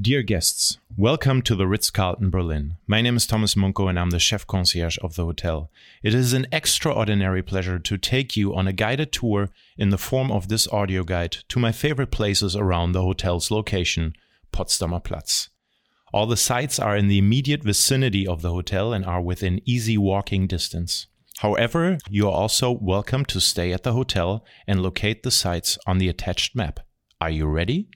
Dear guests, welcome to the Ritz-Carlton Berlin. My name is Thomas Munko and I'm the chef concierge of the hotel. It is an extraordinary pleasure to take you on a guided tour in the form of this audio guide to my favorite places around the hotel's location, Potsdamer Platz. All the sites are in the immediate vicinity of the hotel and are within easy walking distance. However, you are also welcome to stay at the hotel and locate the sites on the attached map. Are you ready?